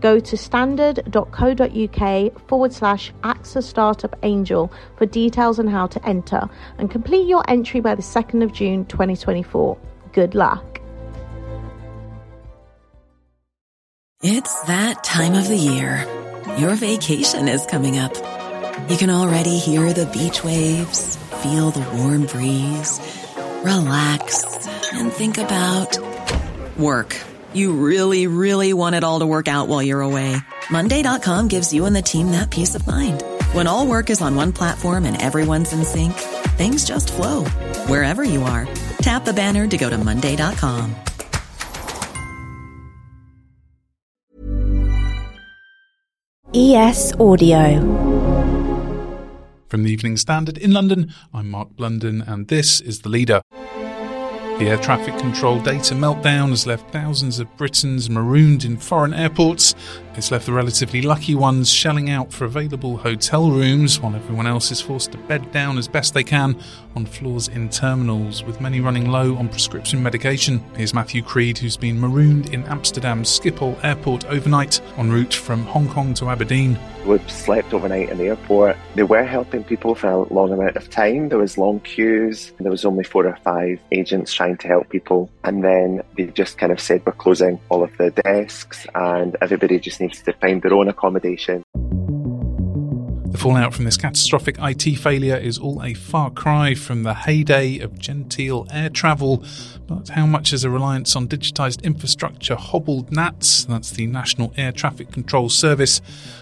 Go to standard.co.uk/AXA Startup Angel for details on how to enter and complete your entry by the 2nd of June 2024. Good luck. It's that time of the year. Your vacation is coming up. You can already hear the beach waves, feel the warm breeze, relax, and think about work. You really, really want it all to work out while you're away. Monday.com gives you and the team that peace of mind. When all work is on one platform and everyone's in sync, things just flow wherever you are. Tap the banner to go to Monday.com. ES Audio. From the Evening Standard in London, I'm Mark Blunden and this is The Leader. The air traffic control data meltdown has left thousands of Britons marooned in foreign airports. It's left the relatively lucky ones shelling out for available hotel rooms while everyone else is forced to bed down as best they can on floors in terminals, with many running low on prescription medication. Here's Matthew Creed, who's been marooned in Amsterdam's Schiphol airport overnight en route from Hong Kong to Aberdeen. We slept overnight in the airport. They were helping people for a long amount of time. There was long queues. There was only 4 or 5 agents trying to help people. And then they just kind of said, we're closing all of the desks and everybody just needs to find their own accommodation. The fallout from this catastrophic IT failure is all a far cry from the heyday of genteel air travel. But how much has a reliance on digitised infrastructure hobbled NATS, that's the National Air Traffic Control Service,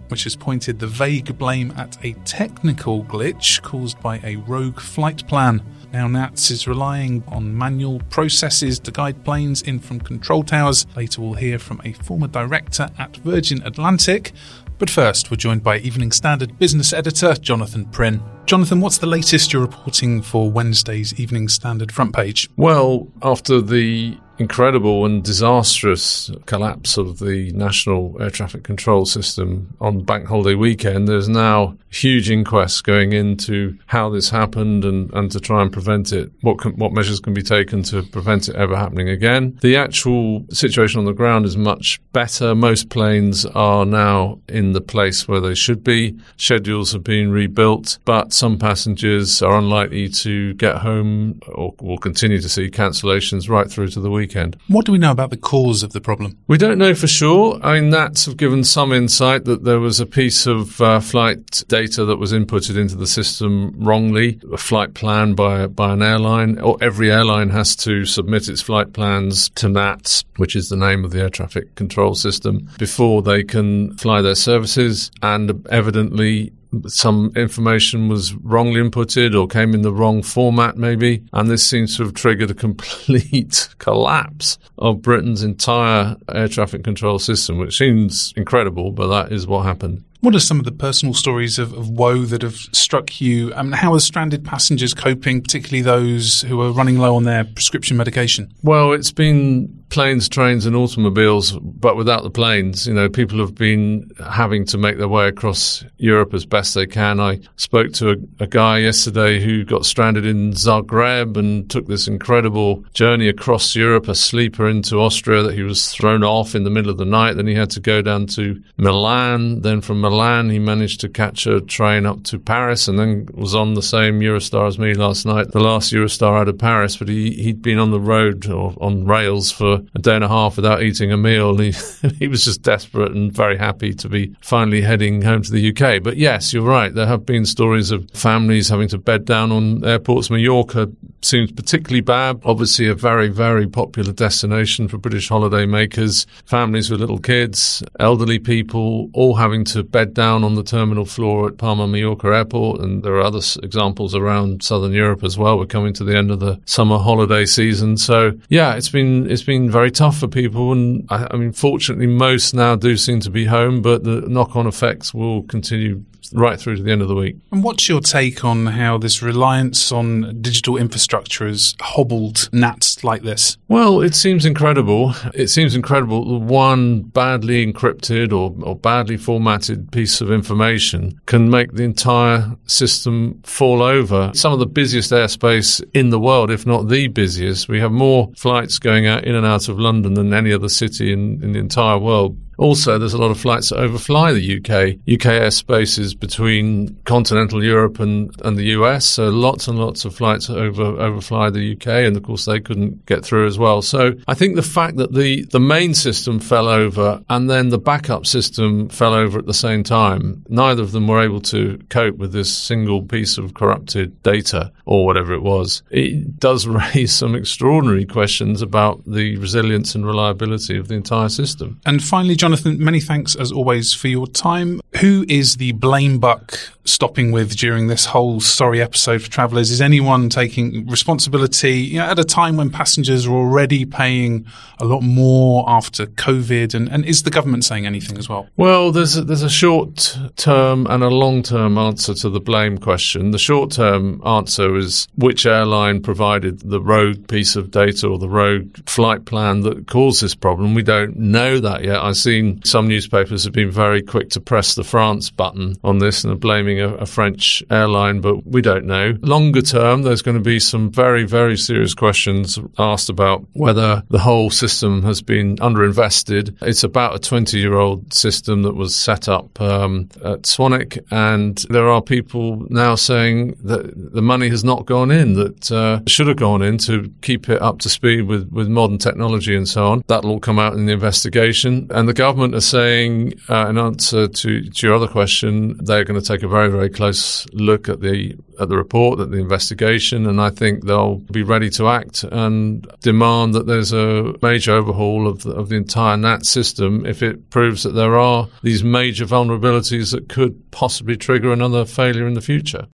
which has pointed the vague blame at a technical glitch caused by a rogue flight plan. Now NATS is relying on manual processes to guide planes in from control towers. Later we'll hear from a former director at Virgin Atlantic. But first, we're joined by Evening Standard business editor Jonathan Prynne. Jonathan, what's the latest you're reporting for Wednesday's Evening Standard front page? Well, after the incredible and disastrous collapse of the National Air Traffic Control System on Bank Holiday weekend, there's now huge inquests going into how this happened and to try and prevent it, what measures can be taken to prevent it ever happening again. The actual situation on the ground is much better. Most planes are now in the place where they should be. Schedules have been rebuilt, but some passengers are unlikely to get home or will continue to see cancellations right through to the weekend. What do we know about the cause of the problem? We don't know for sure. I mean, NATS have given some insight that there was a piece of flight data that was inputted into the system wrongly, a flight plan by an airline. Or every airline has to submit its flight plans to NATS, which is the name of the air traffic control system, before they can fly their services. And evidently, some information was wrongly inputted or came in the wrong format maybe, and this seems to have triggered a complete collapse of Britain's entire air traffic control system, which seems incredible, but that is what happened. What are some of the personal stories of woe that have struck you? How are stranded passengers coping, particularly those who are running low on their prescription medication? Well, it's been planes, trains and automobiles, but without the planes. You know, people have been having to make their way across Europe as best they can. I spoke to a guy yesterday who got stranded in Zagreb and took this incredible journey across Europe, a sleeper into Austria that he was thrown off in the middle of the night. Then he had to go down to Milan. Then from Milan, he managed to catch a train up to Paris and then was on the same Eurostar as me last night, the last Eurostar out of Paris. But he'd been on the road or on rails for a day and a half without eating a meal. He was just desperate and very happy to be finally heading home to the UK. But yes, you're right. There have been stories of families having to bed down on airports. Mallorca seems particularly bad. Obviously, a very, very popular destination for British holidaymakers. Families with little kids, elderly people, all having to bed down on the terminal floor at Palma Mallorca airport, and there are other examples around southern Europe as well. We're coming to the end of the summer holiday season, so yeah, it's been very tough for people, and I mean fortunately most now do seem to be home, but the knock-on effects will continue right through to the end of the week. And what's your take on how this reliance on digital infrastructure has hobbled NATs like this? Well, it seems incredible. It seems incredible. One badly encrypted or badly formatted piece of information can make the entire system fall over. Some of the busiest airspace in the world, if not the busiest. We have more flights going out in and out of London than any other city in the entire world. Also, there's a lot of flights that overfly the UK. UK airspace is between continental Europe and the US, so lots and lots of flights overfly the UK, and of course they couldn't get through as well. So I think the fact that the main system fell over and then the backup system fell over at the same time, neither of them were able to cope with this single piece of corrupted data or whatever it was. It does raise some extraordinary questions about the resilience and reliability of the entire system. And finally, Jonathan, many thanks as always for your time. Who is the blame buck stopping with during this whole sorry episode for travellers? Is anyone taking responsibility, at a time when passengers are already paying a lot more after COVID? And is the government saying anything as well? Well, there's a short-term and a long-term answer to the blame question. The short-term answer is which airline provided the rogue piece of data or the rogue flight plan that caused this problem. We don't know that yet. I've seen some newspapers have been very quick to press the France button on this and are blaming a French airline, but we don't know. Longer term, there's going to be some very, very serious questions asked about whether the whole system has been underinvested. It's about a 20-year-old system that was set up at Swanwick, and there are people now saying that the money has not gone in, that should have gone in to keep it up to speed with modern technology and so on. That'll all come out in the investigation. And the government are saying, in answer to your other question, they're going to take a very, very close look at the report, at the investigation, and I think they'll be ready to act and demand that there's a major overhaul of the entire NAT system if it proves that there are these major vulnerabilities that could possibly trigger another failure in the future.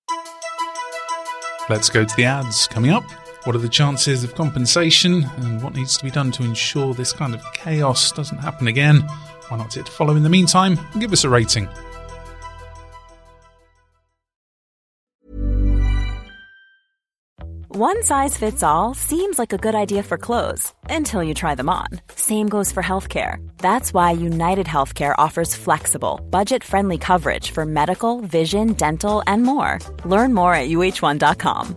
Let's go to the ads. Coming up, what are the chances of compensation and what needs to be done to ensure this kind of chaos doesn't happen again? Why not hit follow in the meantime and give us a rating. One size fits all seems like a good idea for clothes until you try them on. Same goes for healthcare. That's why United Healthcare offers flexible, budget-friendly coverage for medical, vision, dental, and more. Learn more at uh1.com.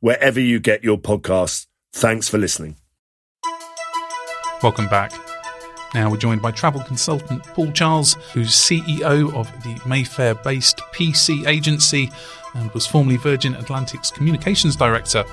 wherever you get your podcasts. Thanks for listening. Welcome back. Now we're joined by travel consultant Paul Charles, who's CEO of the Mayfair-based PC Agency and was formerly Virgin Atlantic's communications director.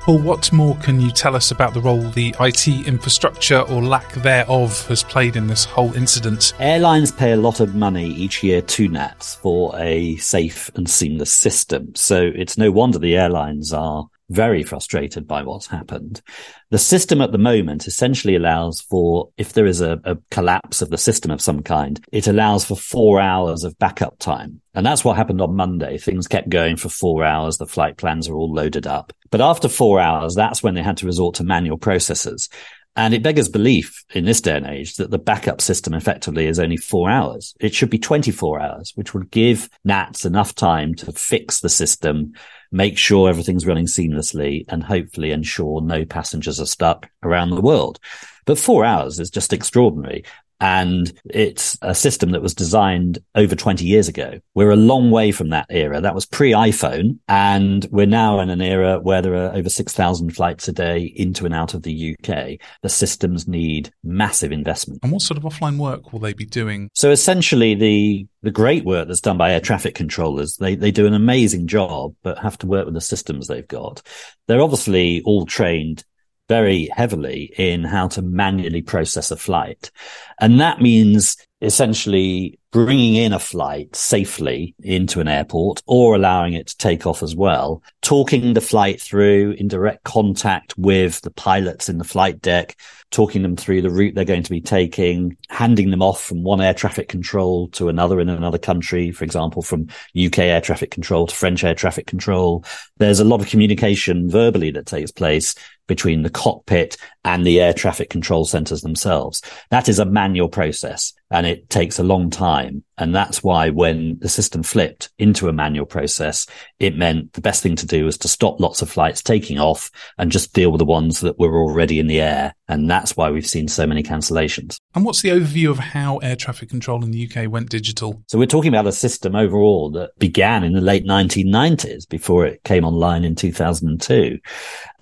Paul, what more can you tell us about the role the IT infrastructure or lack thereof has played in this whole incident? Airlines pay a lot of money each year to NATs for a safe and seamless system. So it's no wonder the airlines are very frustrated by what's happened. The system at the moment essentially allows for, if there is a collapse of the system of some kind, it allows for 4 hours of backup time. And that's what happened on Monday. Things kept going for 4 hours. The flight plans are all loaded up. But after 4 hours, that's when they had to resort to manual processes. And it beggars belief in this day and age that the backup system effectively is only 4 hours. It should be 24 hours, which would give NATs enough time to fix the system, make sure everything's running seamlessly, and hopefully ensure no passengers are stuck around the world. But 4 hours is just extraordinary. And it's a system that was designed over 20 years ago. We're a long way from that era. That was pre-iPhone. And we're now in an era where there are over 6,000 flights a day into and out of the UK. The systems need massive investment. And what sort of offline work will they be doing? So essentially the great work that's done by air traffic controllers, they do an amazing job, but have to work with the systems they've got. They're obviously all trained very heavily in how to manually process a flight. And that means essentially bringing in a flight safely into an airport or allowing it to take off as well, talking the flight through in direct contact with the pilots in the flight deck, talking them through the route they're going to be taking, handing them off from one air traffic control to another in another country, for example, from UK air traffic control to French air traffic control. There's a lot of communication verbally that takes place between the cockpit and the air traffic control centers themselves. That is a manual process and it takes a long time. And that's why when the system flipped into a manual process, it meant the best thing to do was to stop lots of flights taking off and just deal with the ones that were already in the air. And that's why we've seen so many cancellations. And what's the overview of how air traffic control in the UK went digital? So we're talking about a system overall that began in the late 1990s before it came online in 2002.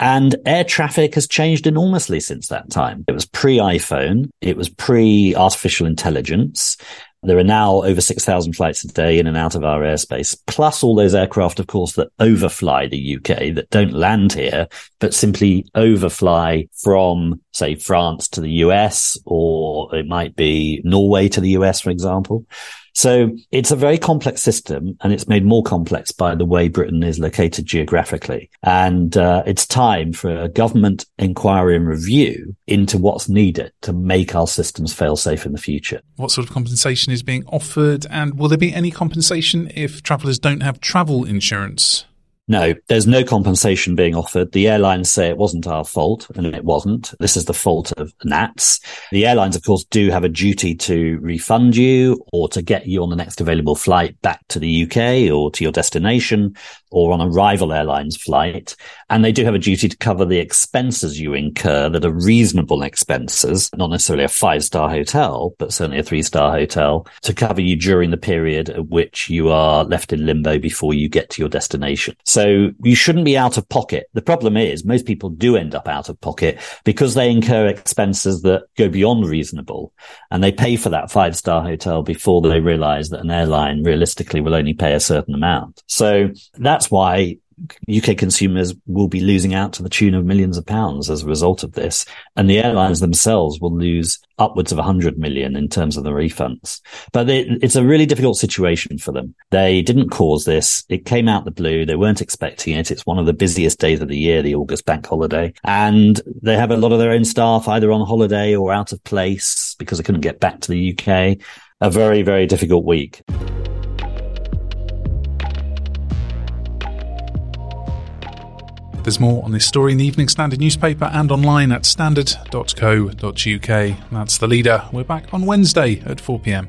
And air traffic has changed enormously since that time. It was pre-iPhone. It was pre-artificial intelligence. There are now over 6,000 flights a day in and out of our airspace, plus all those aircraft, of course, that overfly the UK, that don't land here, but simply overfly from, say, France to the US, or it might be Norway to the US, for example. So it's a very complex system, and it's made more complex by the way Britain is located geographically. And it's time for a government inquiry and review into what's needed to make our systems fail-safe in the future. What sort of compensation is being offered, and will there be any compensation if travellers don't have travel insurance? No, there's no compensation being offered. The airlines say it wasn't our fault, and it wasn't. This is the fault of NATS. The airlines, of course, do have a duty to refund you or to get you on the next available flight back to the UK or to your destination or on a rival airline's flight. And they do have a duty to cover the expenses you incur that are reasonable expenses, not necessarily a 5-star hotel, but certainly a 3-star hotel, to cover you during the period at which you are left in limbo before you get to your destination. So you shouldn't be out of pocket. The problem is most people do end up out of pocket because they incur expenses that go beyond reasonable, and they pay for that 5-star hotel before they realize that an airline realistically will only pay a certain amount. So that's why UK consumers will be losing out to the tune of millions of pounds as a result of this. And the airlines themselves will lose upwards of 100 million in terms of the refunds. But it's a really difficult situation for them. They didn't cause this. It came out the blue. They weren't expecting it. It's one of the busiest days of the year, the August bank holiday. And they have a lot of their own staff either on holiday or out of place because they couldn't get back to the UK. A very, very difficult week. There's more on this story in the Evening Standard newspaper and online at standard.co.uk. That's The Leader. We're back on Wednesday at 4 p.m.